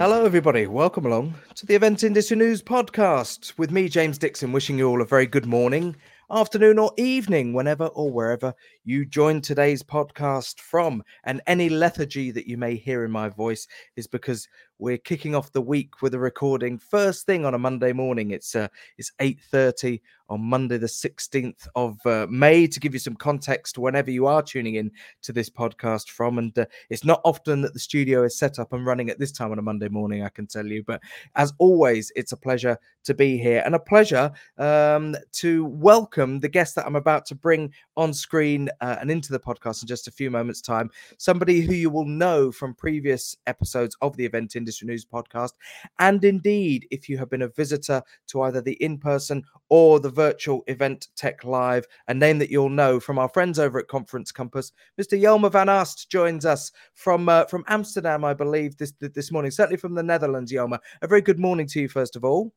Hello everybody, welcome along to the Event Industry News podcast with me, James Dixon, wishing you all a very good morning, afternoon or evening, whenever or wherever you join today's podcast from. And any lethargy that you may hear in my voice is because we're kicking off the week with a recording first thing on a Monday morning. It's 8:30 on Monday the 16th of May, to give you some context whenever you are tuning in to this podcast from. And it's not often that the studio is set up and running at this time on a Monday morning, I can tell you. But as always, it's a pleasure to be here, and a pleasure to welcome the guest that I'm about to bring on screen and into the podcast in just a few moments' time. Somebody who you will know from previous episodes of the Event Industry News podcast, and indeed if you have been a visitor to either the in-person or the virtual event Tech Live, a name that you'll know from our friends over at Conference Compass. Mr. Jelmer van Ast joins us from Amsterdam, I believe, this morning, certainly from the Netherlands. Jelmer, a very good morning to you, first of all.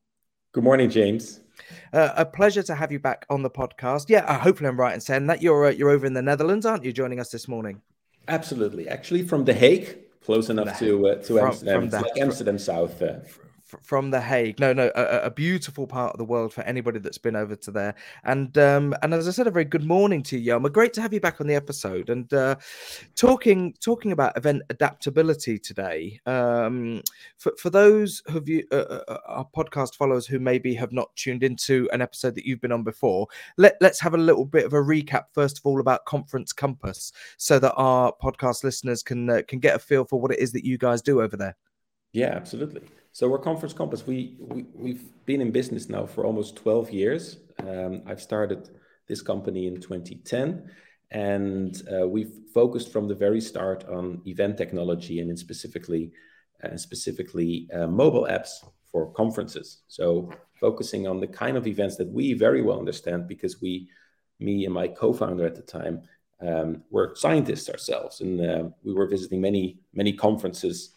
Good morning, James. A pleasure to have you back on the podcast. Yeah, hopefully I'm right in saying that you're over in the Netherlands, aren't you, joining us this morning? Absolutely. Actually, from The Hague, close enough to Amsterdam. From like Amsterdam South. From The Hague. A beautiful part of the world for anybody that's been over to there. And as I said, a very good morning to you, Jelmer. Great to have you back on the episode. And talking about event adaptability today, for those of you, our podcast followers, who maybe have not tuned into an episode that you've been on before, let's have a little bit of a recap, first of all, about Conference Compass, so that our podcast listeners can get a feel for what it is that you guys do over there. Yeah, absolutely. So we're Conference Compass. We've been in business now for almost 12 years. I've started this company in 2010, and we've focused from the very start on event technology, and in specifically mobile apps for conferences. So focusing on the kind of events that we very well understand, because me and my co-founder at the time, were scientists ourselves, and we were visiting many conferences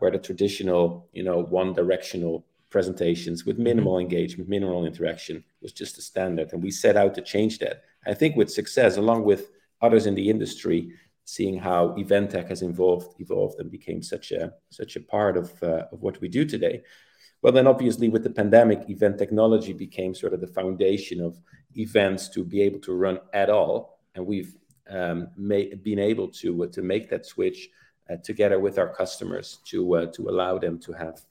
where the traditional, one-directional presentations with minimal engagement, minimal interaction was just the standard. And we set out to change that. I think with success, along with others in the industry, seeing how event tech has evolved and became such a part of what we do today. Well, then obviously with the pandemic, event technology became sort of the foundation of events to be able to run at all. And we've been able to make that switch together with our customers to allow them to have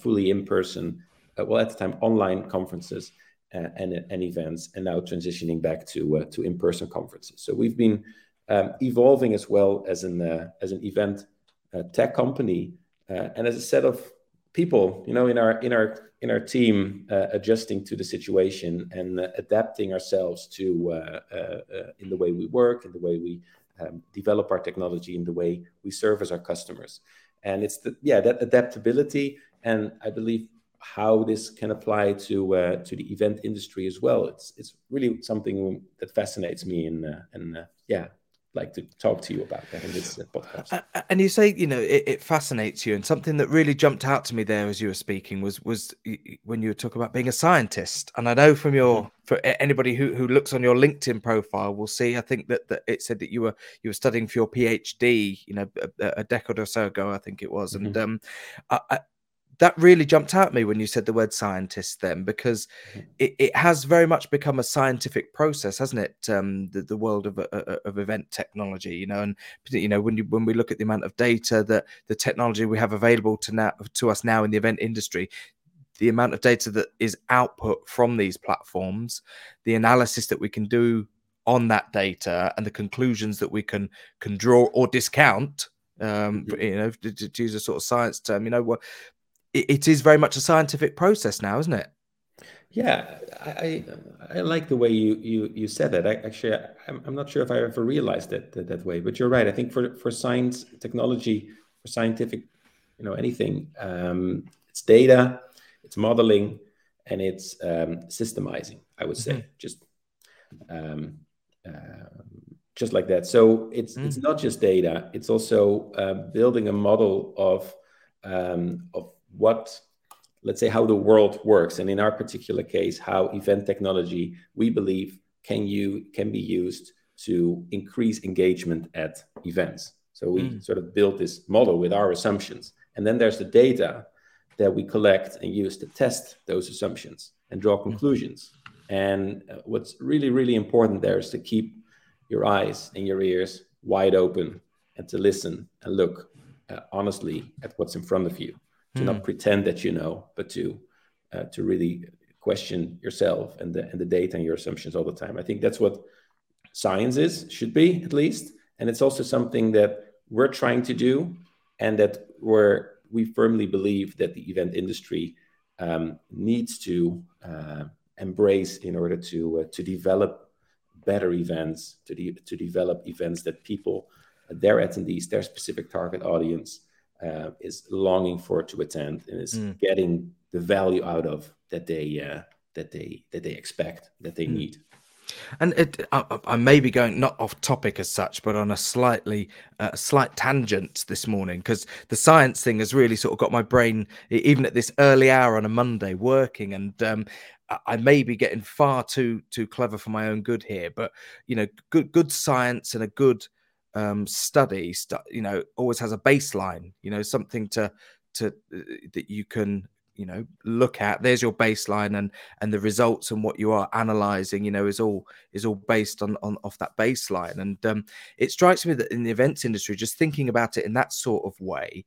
fully in-person, at the time, online conferences and events, and now transitioning back to in-person conferences. So we've been evolving as well as an event tech company, and as a set of people, in our team, adjusting to the situation and adapting ourselves to in the way we work, in the way we develop our technology, in the way we service our customers. And it's that adaptability, and I believe how this can apply to the event industry as well. It's really something that fascinates me, and like to talk to you about that in this podcast. And you say, it fascinates you, and something that really jumped out to me there as you were speaking was when you were talking about being a scientist. And I know for anybody who looks on your LinkedIn profile will see, I think that it said that you were studying for your PhD, a decade or so ago, I think it was. Mm-hmm. And that really jumped out at me when you said the word scientist then, because it has very much become a scientific process, hasn't it? The world of event technology, and when we look at the amount of data that the technology we have available to us now in the event industry, the amount of data that is output from these platforms, the analysis that we can do on that data, and the conclusions that we can draw or discount, to use a sort of science term, it is very much a scientific process now, isn't it? Yeah, I like the way you said that. I'm not sure if I ever realized it that way, but you're right. I think for science, technology, for scientific, anything, it's data, it's modeling, and it's systemizing, I would say, just like that. So it's not just data. It's also building a model of what, let's say, how the world works, and in our particular case, how event technology, we believe, can be used to increase engagement at events. So we sort of built this model with our assumptions, And then there's the data that we collect and use to test those assumptions and draw conclusions. And what's really, really important there is to keep your eyes and your ears wide open and to listen and look honestly at what's in front of you, to not pretend that you know, but to really question yourself and the data and your assumptions all the time. I think that's what science is, should be at least. And it's also something that we're trying to do, and that we firmly believe that the event industry needs to embrace in order to develop better events, to develop events that people, their attendees, their specific target audience is longing for to attend and is getting the value out of that they expect, that they need. And I may be going not off topic as such, but on a slight tangent this morning, because the science thing has really sort of got my brain, even at this early hour on a Monday, working. And I may be getting far too clever for my own good here, but you know, good science and a good study, you know, always has a baseline, you know, something to that you can, you know, look at. There's your baseline, and the results and what you are analyzing, you know, is all based on off that baseline. And it strikes me that in the events industry, just thinking about it in that sort of way,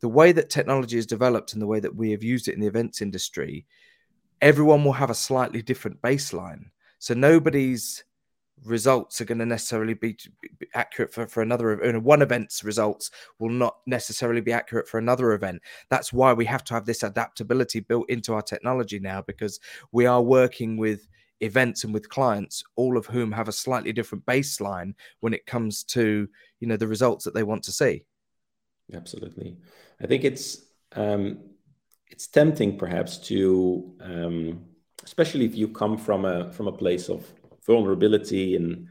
the way that technology is developed and the way that we have used it in the events industry, everyone will have a slightly different baseline. So nobody's results are going to necessarily be accurate for another, you know, one event's results will not necessarily be accurate for another event. That's why we have to have this adaptability built into our technology now, because we are working with events and with clients, all of whom have a slightly different baseline when it comes to, you know, the results that they want to see. Absolutely. I think it's tempting perhaps to, especially if you come from a place of vulnerability and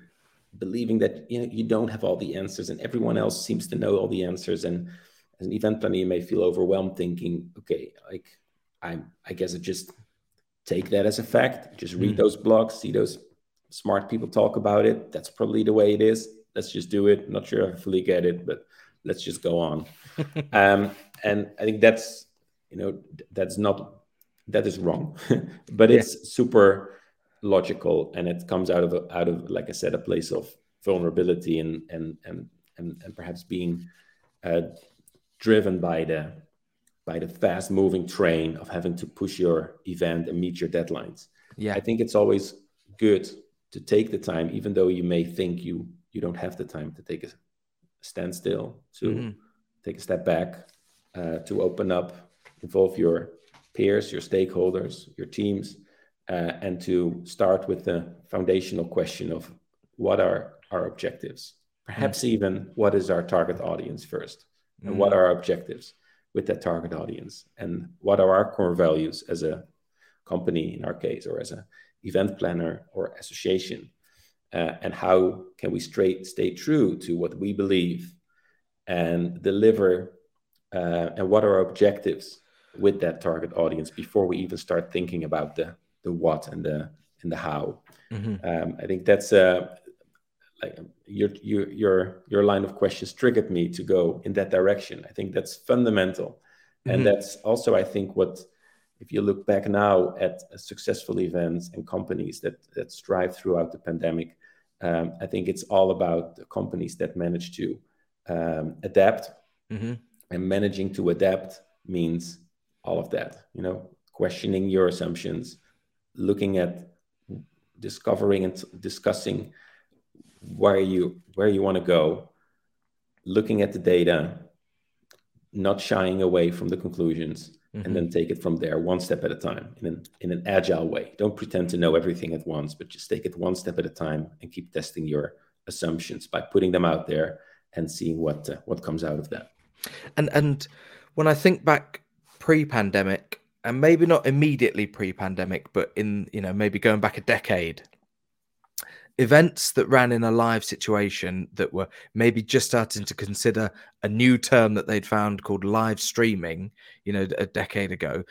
believing that, you know, you don't have all the answers and everyone else seems to know all the answers. And as an event planner, you may feel overwhelmed thinking, okay, like I guess I just take that as a fact, just read those blogs, see those smart people talk about it. That's probably the way it is. Let's just do it. Not sure I fully get it, but let's just go on. And I think that's, you know, that is wrong, but it's super logical, and it comes out of, like I said, a place of vulnerability and perhaps being driven by the fast moving train of having to push your event and meet your deadlines. Yeah, I think it's always good to take the time, even though you may think you don't have the time, to take a standstill, to take a step back, to open up, involve your peers, your stakeholders, your teams. And to start with the foundational question of what are our objectives? Perhaps even what is our target audience first? And what are our objectives with that target audience? And what are our core values as a company in our case, or as an event planner or association? And how can we stay true to what we believe and deliver? And what are our objectives with that target audience before we even start thinking about the what and the how. I think that's like your line of questions triggered me to go in that direction. I think that's fundamental, and that's also, I think, what, if you look back now at successful events and companies that strive throughout the pandemic, I think it's all about the companies that manage to adapt, and managing to adapt means all of that, you know, questioning your assumptions, looking at discovering and discussing where you want to go, looking at the data, not shying away from the conclusions, and then take it from there one step at a time in an agile way. Don't pretend to know everything at once, but just take it one step at a time and keep testing your assumptions by putting them out there and seeing what comes out of that. And when I think back pre-pandemic, and maybe not immediately pre-pandemic, but in, you know, maybe going back a decade, events that ran in a live situation that were maybe just starting to consider a new term that they'd found called live streaming, you know, a decade ago.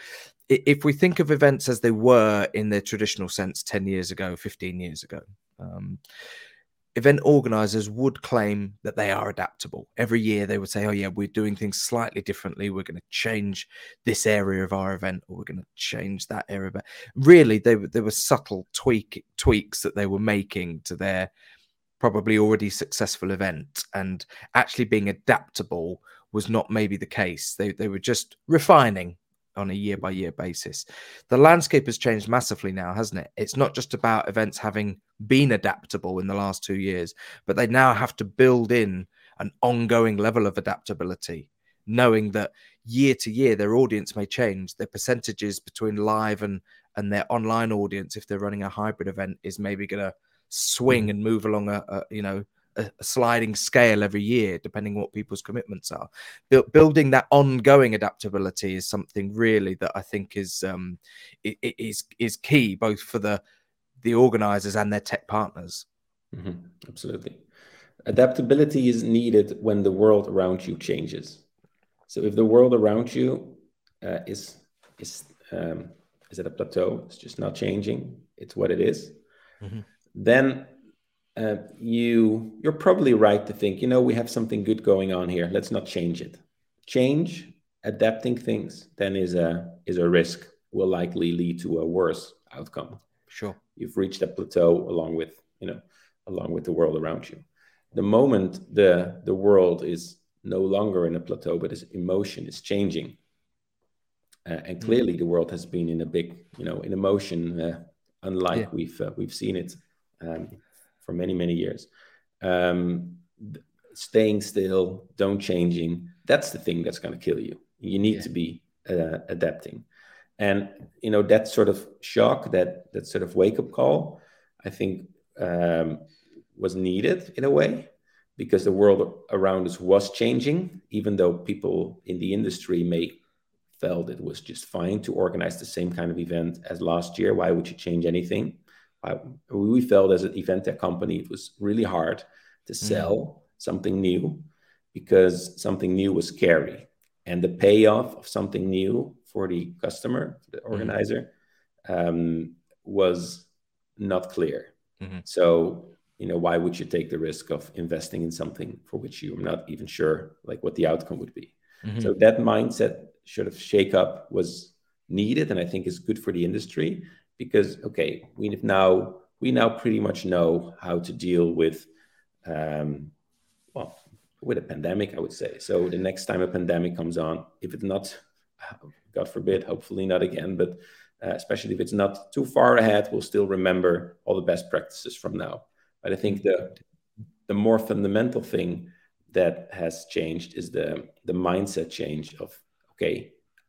If we think of events as they were in their traditional sense 10 years ago, 15 years ago, event organizers would claim that they are adaptable. Every year they would say, oh yeah, we're doing things slightly differently. We're going to change this area of our event, or we're going to change that area. But really, there were subtle tweaks that they were making to their probably already successful event, and actually being adaptable was not maybe the case. They were just refining on a year-by-year basis. The landscape has changed massively now, hasn't it? It's not just about events having been adaptable in the last 2 years, but they now have to build in an ongoing level of adaptability, knowing that year to year their audience may change. Their percentages between live and their online audience, if they're running a hybrid event, is maybe going to swing and move along a sliding scale every year, depending on what people's commitments are. Building that ongoing adaptability is something really that I think is key, both for the organizers and their tech partners. Mm-hmm. Absolutely. Adaptability is needed when the world around you changes. So if the world around you is at a plateau, it's just not changing, it's what it is, mm-hmm. then you're probably right to think, we have something good going on here. Let's not change it. Change, adapting things, then is a risk, will likely lead to a worse outcome. Sure. You've reached a plateau along with the world around you. The moment the world is no longer in a plateau, but its emotion is changing. And clearly the world has been in a big, in emotion, unlike we've seen it for many, many years. Staying still, don't changing. That's the thing that's going to kill you. You need to be adapting. And, that sort of shock, that sort of wake-up call, I think was needed in a way, because the world around us was changing, even though people in the industry may felt it was just fine to organize the same kind of event as last year. Why would you change anything? We felt as an event tech company, it was really hard to sell something new, because something new was scary. And the payoff of something new for the customer, for the organizer, was not clear. Mm-hmm. So, why would you take the risk of investing in something for which you're not even sure, what the outcome would be? Mm-hmm. So that mindset sort of shake up was needed, and I think is good for the industry, because, we now pretty much know how to deal with, with a pandemic, I would say. So the next time a pandemic comes on, if it's not, God forbid, hopefully not again, but especially if it's not too far ahead, we'll still remember all the best practices from now. But I think the more fundamental thing that has changed is the mindset change of,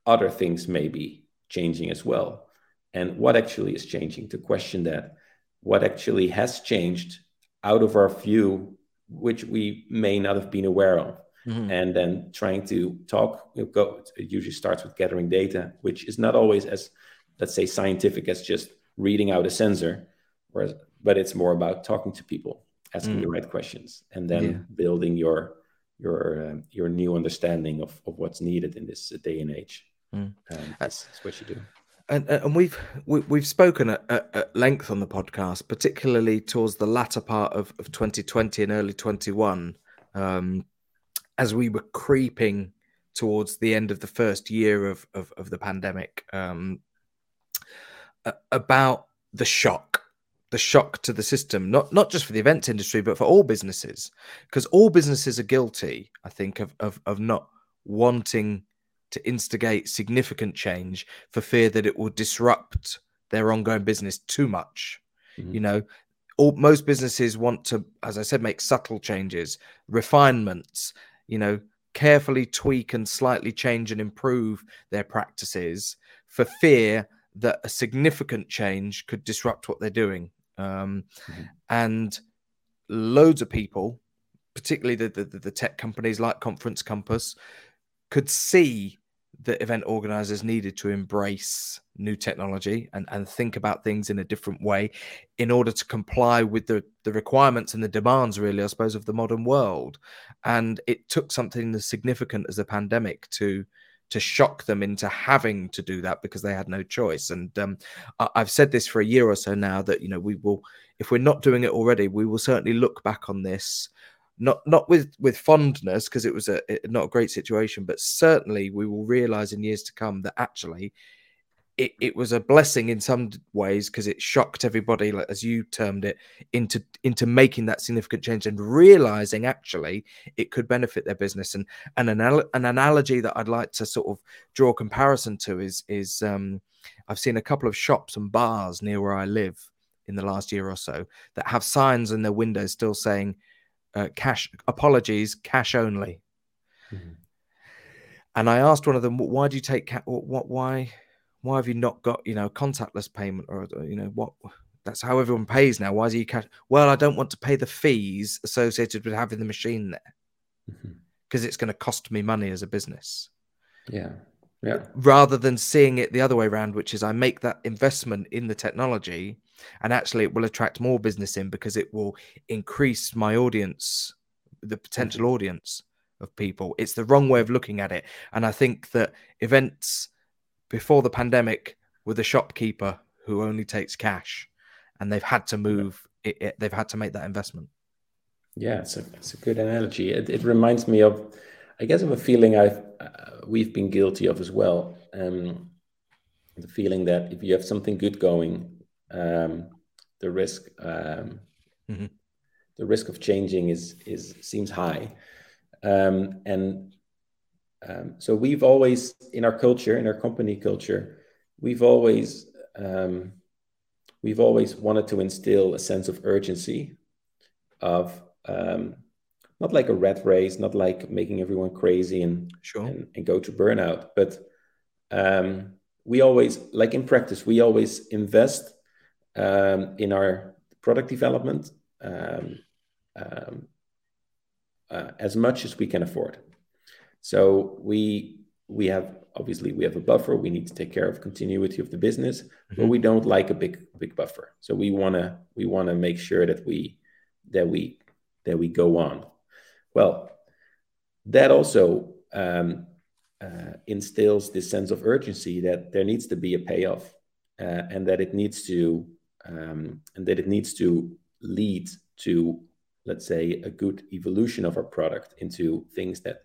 other things may be changing as well. And what actually is changing, to question that. What actually has changed out of our view, which we may not have been aware of. Mm-hmm. And then trying to talk, it usually starts with gathering data, which is not always as, let's say, scientific as just reading out a sensor, but it's more about talking to people, asking the right questions, and then building your new understanding of what's needed in this day and age. Mm. That's what you do. And we've spoken at length on the podcast, particularly towards the latter part of 2020 and early 21, as we were creeping towards the end of the first year of the pandemic, about the shock to the system, not just for the events industry, but for all businesses, because all businesses are guilty, I think, of not wanting to instigate significant change for fear that it will disrupt their ongoing business too much. Mm-hmm. Most businesses want to, as I said, make subtle changes, refinements, carefully tweak and slightly change and improve their practices for fear that a significant change could disrupt what they're doing. And loads of people, particularly the tech companies like Conference Compass, could see that event organizers needed to embrace new technology and think about things in a different way in order to comply with the requirements and the demands, really, I suppose, of the modern world. And it took something as significant as the pandemic to shock them into having to do that, because they had no choice. And I've said this for a year or so now, that we will if we're not doing it already, we will certainly look back on this, not with fondness, because it was not a great situation, but certainly we will realise in years to come that actually it was a blessing in some ways, because it shocked everybody, like, as you termed it, into making that significant change and realising actually it could benefit their business. And an analogy that I'd like to sort of draw comparison to is I've seen a couple of shops and bars near where I live in the last year or so that have signs in their windows still saying, cash only. Mm-hmm. And I asked one of them, why do you take why have you not got, contactless payment, or, that's how everyone pays now. Why is he cash? Well, I don't want to pay the fees associated with having the machine there, because mm-hmm. it's going to cost me money as a business. Yeah. Yeah. Rather than seeing it the other way around, which is I make that investment in the technology, and actually it will attract more business in, because it will increase my audience, the potential mm-hmm. audience of people. It's the wrong way of looking at it. And I think that events before the pandemic were the shopkeeper who only takes cash, and they've had to move. They've had to make that investment. Yeah, it's a good analogy. It reminds me of, I guess, of a feeling we've been guilty of as well. The feeling that if you have something good going, mm-hmm. the risk of changing seems high. So we've always, in our company culture, we've always wanted to instill a sense of urgency, of not like a rat race, not like making everyone crazy and go to burnout, but we always, like in practice, we always invest in our product development as much as we can afford. So we have a buffer. We need to take care of continuity of the business, mm-hmm. but we don't like a big buffer. So we wanna make sure that we go on. Well, that also instills this sense of urgency that there needs to be a payoff, and that it needs to lead to, let's say, a good evolution of our product into things that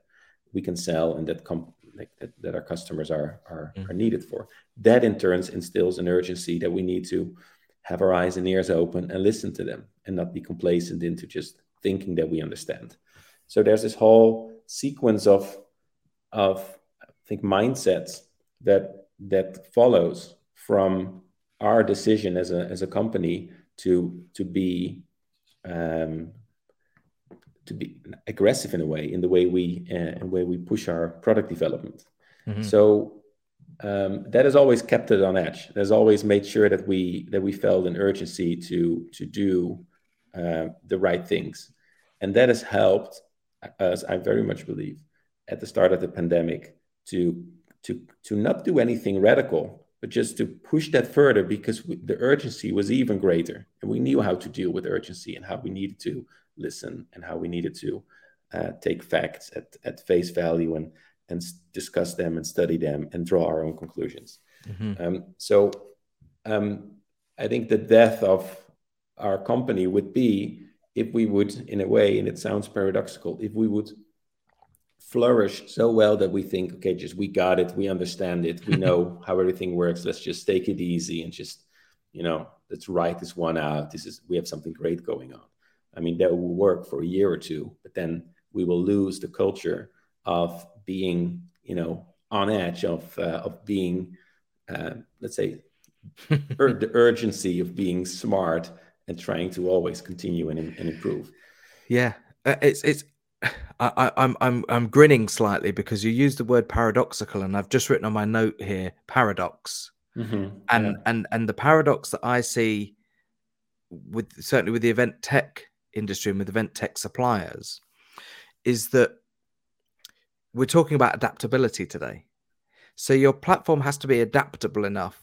we can sell and that our customers are needed for. That in turn instills an urgency that we need to have our eyes and ears open and listen to them, and not be complacent into just thinking that we understand. So there's this whole sequence of I think mindsets that follows from our decision as a company to be aggressive in the way we push our product development. Mm-hmm. So that has always kept it on edge. That's always made sure that we felt an urgency to do the right things. And that has helped us, I very much believe, at the start of the pandemic to not do anything radical, but just to push that further, because the urgency was even greater, and we knew how to deal with urgency and how we needed to listen and how we needed to take facts at face value and discuss them and study them and draw our own conclusions. Mm-hmm. So I think the death of our company would be if we would, in a way, and it sounds paradoxical, if we would flourish so well that we think, okay, just we got it, we understand it, we know how everything works, let's just take it easy and just, let's write this one out. We have something great going on. I mean, that will work for a year or two, but then we will lose the culture of being, on edge, of being, let's say, the urgency of being smart and trying to always continue and improve. Yeah, I'm grinning slightly because you used the word paradoxical, and I've just written on my note here paradox, mm-hmm. and the paradox that I see with the event tech industry and with event tech suppliers is that we're talking about adaptability today. So your platform has to be adaptable enough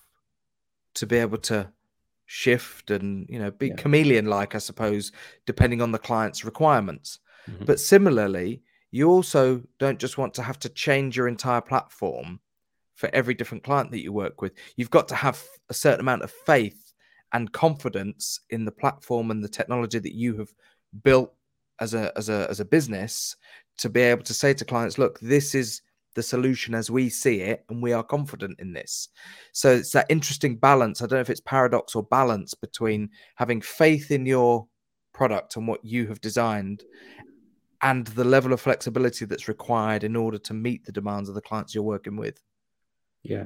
to be able to shift and be chameleon-like, I suppose, depending on the client's requirements. Mm-hmm. But similarly, you also don't just want to have to change your entire platform for every different client that you work with. You've got to have a certain amount of faith and confidence in the platform and the technology that you have built as a business to be able to say to clients, look, this is the solution as we see it, and we are confident in this. So it's that interesting balance. I don't know if it's paradox or balance between having faith in your product and what you have designed and the level of flexibility that's required in order to meet the demands of the clients you're working with. Yeah,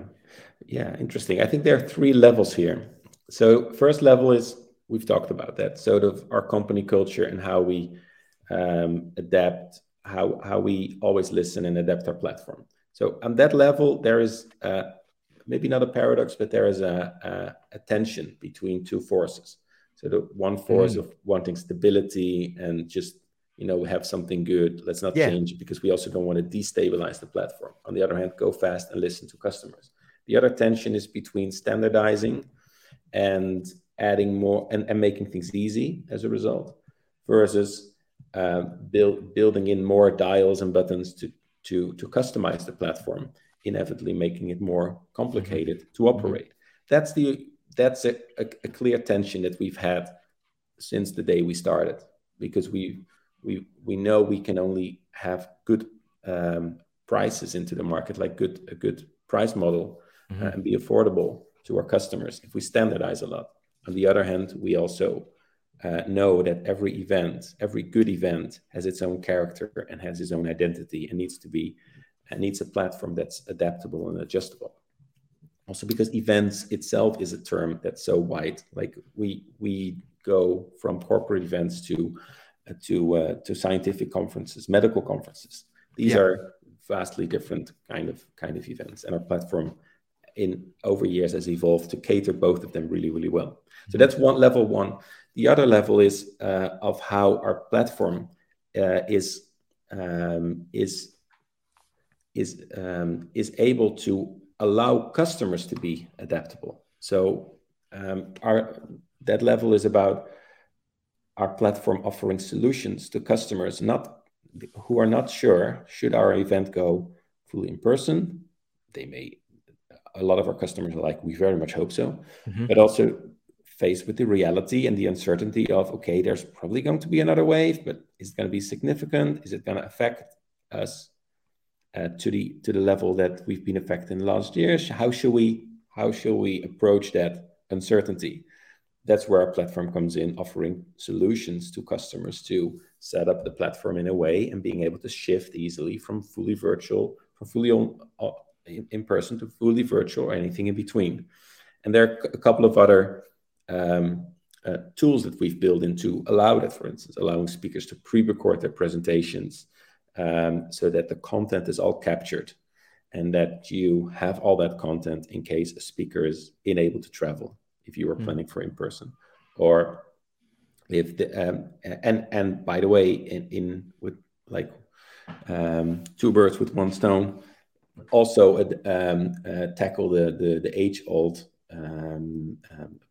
interesting. I think there are three levels here. So first level is, we've talked about that, sort of our company culture and how we adapt, how we always listen and adapt our platform. So on that level, there is maybe not a paradox, but there is a tension between two forces. So the one force of wanting stability and just, we have something good, let's not change, because we also don't want to destabilize the platform. On the other hand, go fast and listen to customers. The other tension is between standardizing and adding more and making things easy as a result, versus building in more dials and buttons to customize the platform, inevitably making it more complicated to operate. That's a clear tension that we've had since the day we started, because we know we can only have good prices into the market, like a good price model, and be affordable to our customers if we standardize a lot. On the other hand, we also know that every good event has its own character and has its own identity, and needs a platform that's adaptable and adjustable. Also, because events itself is a term that's so wide, like we go from corporate events to scientific conferences, medical conferences. These are vastly different kind of events, and our platform in over years has evolved to cater both of them really, really well. So that's one level one. The other level is of how our platform is able to allow customers to be adaptable. So that level is about our platform offering solutions to customers who are not sure, should our event go fully in person? They may. A lot of our customers are like, we very much hope so, but also faced with the reality and the uncertainty of, okay, there's probably going to be another wave, but is it going to be significant? Is it going to affect us to the level that we've been affected in the last years? How shall we approach that uncertainty? That's where our platform comes in, offering solutions to customers to set up the platform in a way and being able to shift easily from fully virtual, from fully in person to fully virtual, or anything in between. And there are a couple of other tools that we've built in to allow that, for instance, allowing speakers to pre-record their presentations so that the content is all captured and that you have all that content in case a speaker is unable to travel, if you were planning for in-person, or if the, and by the way, with two birds with one stone, also tackle the age-old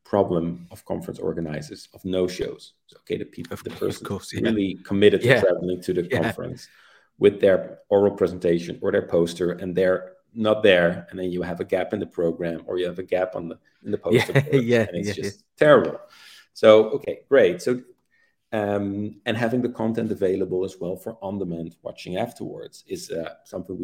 problem of conference organizers of no-shows. So, the person really committed to traveling to the conference with their oral presentation or their poster, and they're not there, and then you have a gap in the program, or you have a gap in the poster board, and it's just terrible. So, okay, great. So, and having the content available as well for on-demand watching afterwards is something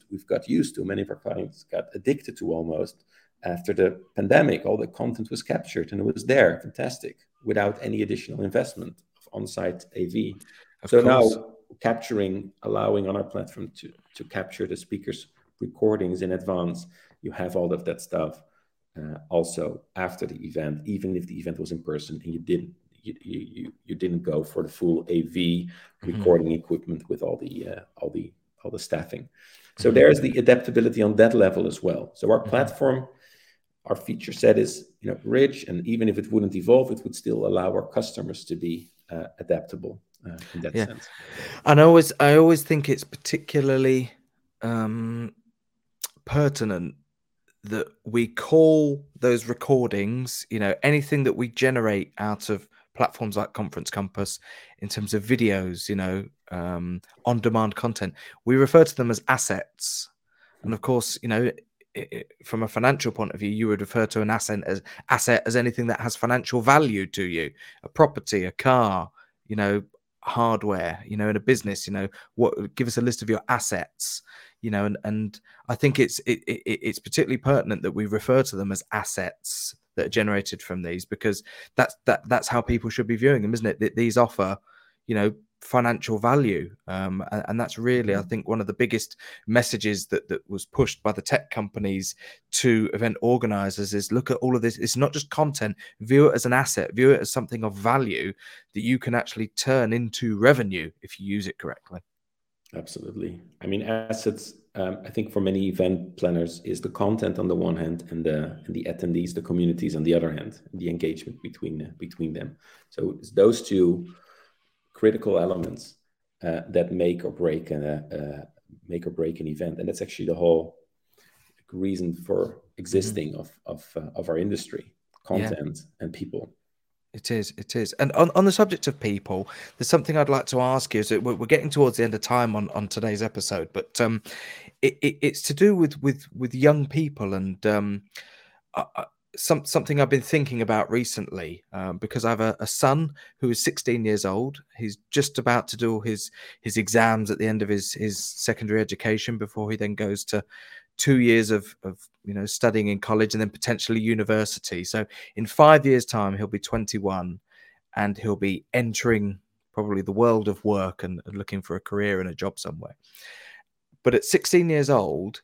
we've got used to. Many of our clients got addicted to almost after the pandemic. All the content was captured and it was there, fantastic, without any additional investment of on-site AV. Now allowing on our platform to capture the speakers' recordings in advance, you have all of that stuff also after the event, even if the event was in person and you didn't go for the full AV recording equipment with all the staffing. So there is the adaptability on that level as well. So our platform, our feature set is rich, and even if it wouldn't evolve, it would still allow our customers to be adaptable in that sense. And I always think it's particularly pertinent that we call those recordings, anything that we generate out of platforms like Conference Compass in terms of videos, on-demand content, we refer to them as assets. And of course, from a financial point of view, you would refer to an asset as anything that has financial value to you, a property, a car, you know, hardware, you know, in a business, you know, what, give us a list of your assets, you know, and I think it's particularly pertinent that we refer to them as assets that are generated from these, because that's how people should be viewing them, isn't it? That these offer, you know, financial value, and that's really, I think, one of the biggest messages that was pushed by the tech companies to event organizers is, look at all of this. It's not just content. View it as an asset. View it as something of value that you can actually turn into revenue if you use it correctly. Absolutely. I mean, assets, I think for many event planners, is the content on the one hand and the attendees, the communities on the other hand, the engagement between them. So it's those two critical elements that make or break an event, and that's actually the whole reason for existing of our industry, content and people. It is. And on the subject of people, there's something I'd like to ask you. Is that we're getting towards the end of time on today's episode, but it's to do with young people, and something I've been thinking about recently, because I have a son who is 16 years old. He's just about to do all his exams at the end of his secondary education before he then goes to 2 years of you know, studying in college and then potentially university. So in 5 years' time, he'll be 21 and he'll be entering probably the world of work and looking for a career and a job somewhere. But at 16 years old,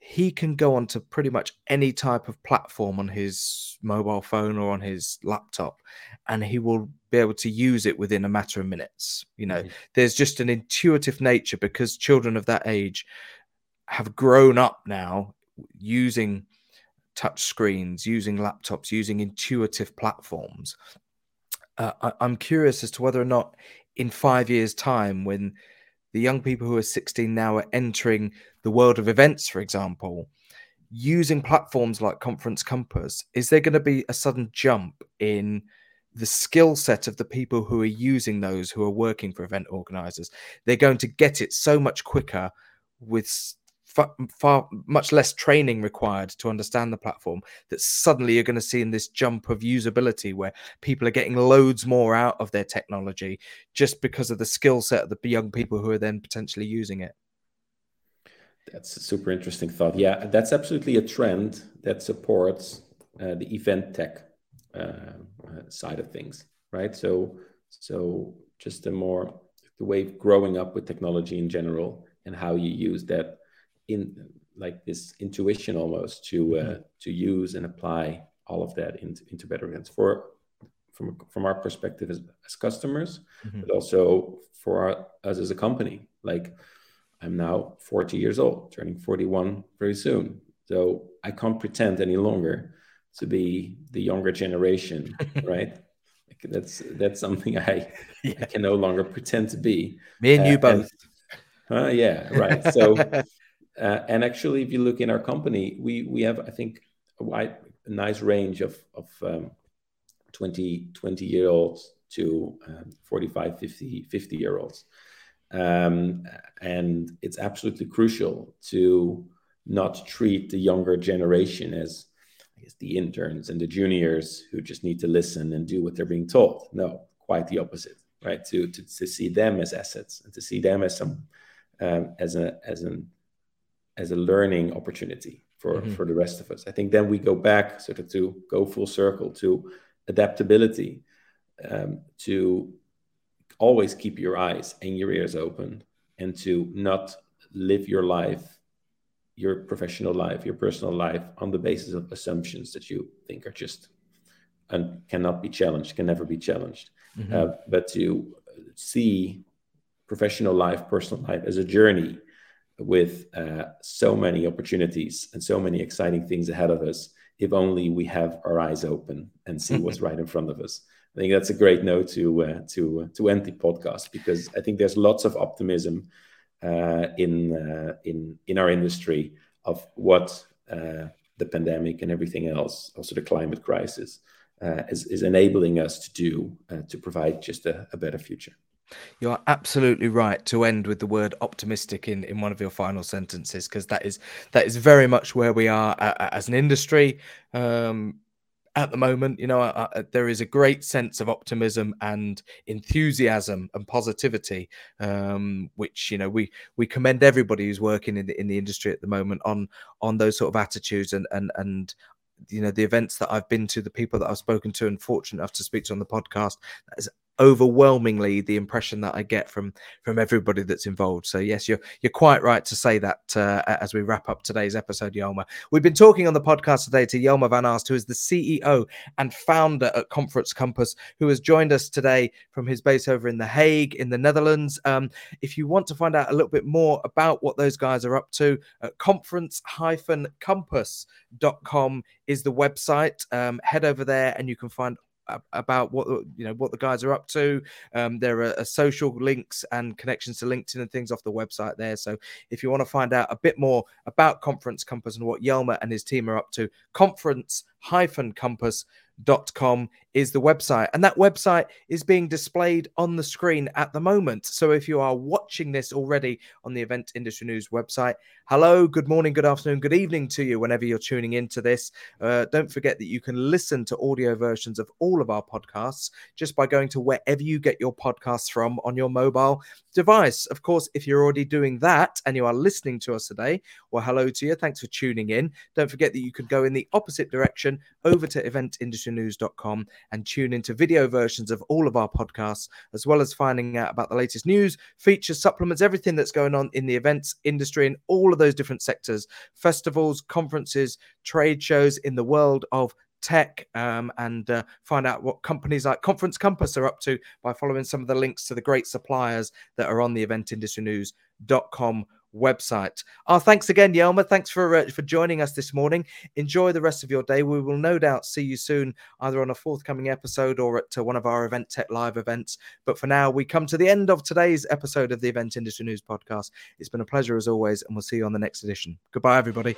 he can go onto pretty much any type of platform on his mobile phone or on his laptop, and he will be able to use it within a matter of minutes. You know, there's just an intuitive nature, because children of that age have grown up now using touch screens, using laptops, using intuitive platforms. I'm curious as to whether or not in 5 years' time, when the young people who are 16 now are entering the world of events, for example, using platforms like Conference Compass, is there going to be a sudden jump in the skill set of the people who are using those, who are working for event organizers? They're going to get it so much quicker with far much less training required to understand the platform, that suddenly you're going to see in this jump of usability where people are getting loads more out of their technology just because of the skill set of the young people who are then potentially using it. That's a super interesting thought. Yeah, that's absolutely a trend that supports the event tech side of things, right? So just the way of growing up with technology in general and how you use that, in like this intuition almost to use and apply all of that into better events from our perspective as customers, but also for us as a company. Like, I'm now 40 years old, turning 41 very soon. So I can't pretend any longer to be the younger generation, right? Like that's something I can no longer pretend to be. Me and you both. So. And actually, if you look in our company, we have, I think, a nice range of 20-year-olds to 45, 50-year-olds. And it's absolutely crucial to not treat the younger generation as, I guess, the interns and the juniors who just need to listen and do what they're being told. No, quite the opposite, right? To see them as assets and to see them as a learning opportunity for the rest of us. I think then we go back sort of to go full circle to adaptability, to always keep your eyes and your ears open, and to not live your life, your professional life, your personal life on the basis of assumptions that you think are just and cannot be challenged, can never be challenged. But to see professional life, personal life as a journey with so many opportunities and so many exciting things ahead of us, if only we have our eyes open and see what's right in front of us. I think that's a great note to end the podcast, because I think there's lots of optimism in our industry of what the pandemic and everything else, also the climate crisis, is enabling us to do to provide just a better future. You're absolutely right to end with the word optimistic in one of your final sentences, because that is very much where we are as an industry at the moment. You know, there is a great sense of optimism and enthusiasm and positivity, which, you know, we commend everybody who's working in the industry at the moment on those sort of attitudes and you know, the events that I've been to, the people that I've spoken to and fortunate enough to speak to on the podcast, that is overwhelmingly the impression that I get from everybody that's involved. So yes, you're quite right to say that as we wrap up today's episode, Jelmer. We've been talking on the podcast today to Jelmer van Ast, who is the CEO and founder at Conference Compass, who has joined us today from his base over in The Hague in the Netherlands. If you want to find out a little bit more about what those guys are up to, conference-compass.com is the website. Head over there and you can find about what the guys are up to. There are social links and connections to LinkedIn and things off the website there. So if you want to find out a bit more about Conference Compass and what Jelmer and his team are up to, conference-compass.com is the website, and that website is being displayed on the screen at the moment. So if you are watching this already on the Event Industry News website, hello, good morning, good afternoon, good evening to you whenever you're tuning into this. Don't forget that you can listen to audio versions of all of our podcasts just by going to wherever you get your podcasts from on your mobile device. Of course, if you're already doing that and you are listening to us today, well, hello to you, thanks for tuning in. Don't forget that you could go in the opposite direction over to eventindustrynews.com and tune into video versions of all of our podcasts, as well as finding out about the latest news, features, supplements, everything that's going on in the events industry in all of those different sectors, festivals, conferences, trade shows in the world of tech, and find out what companies like Conference Compass are up to by following some of the links to the great suppliers that are on the eventindustrynews.com website. Our thanks again, Jelmer. Thanks for joining us this morning. Enjoy the rest of your day. We will no doubt see you soon, either on a forthcoming episode or at one of our Event Tech Live events. But for now, we come to the end of today's episode of the Event Industry News Podcast. It's been a pleasure as always, and we'll see you on the next edition. Goodbye, everybody.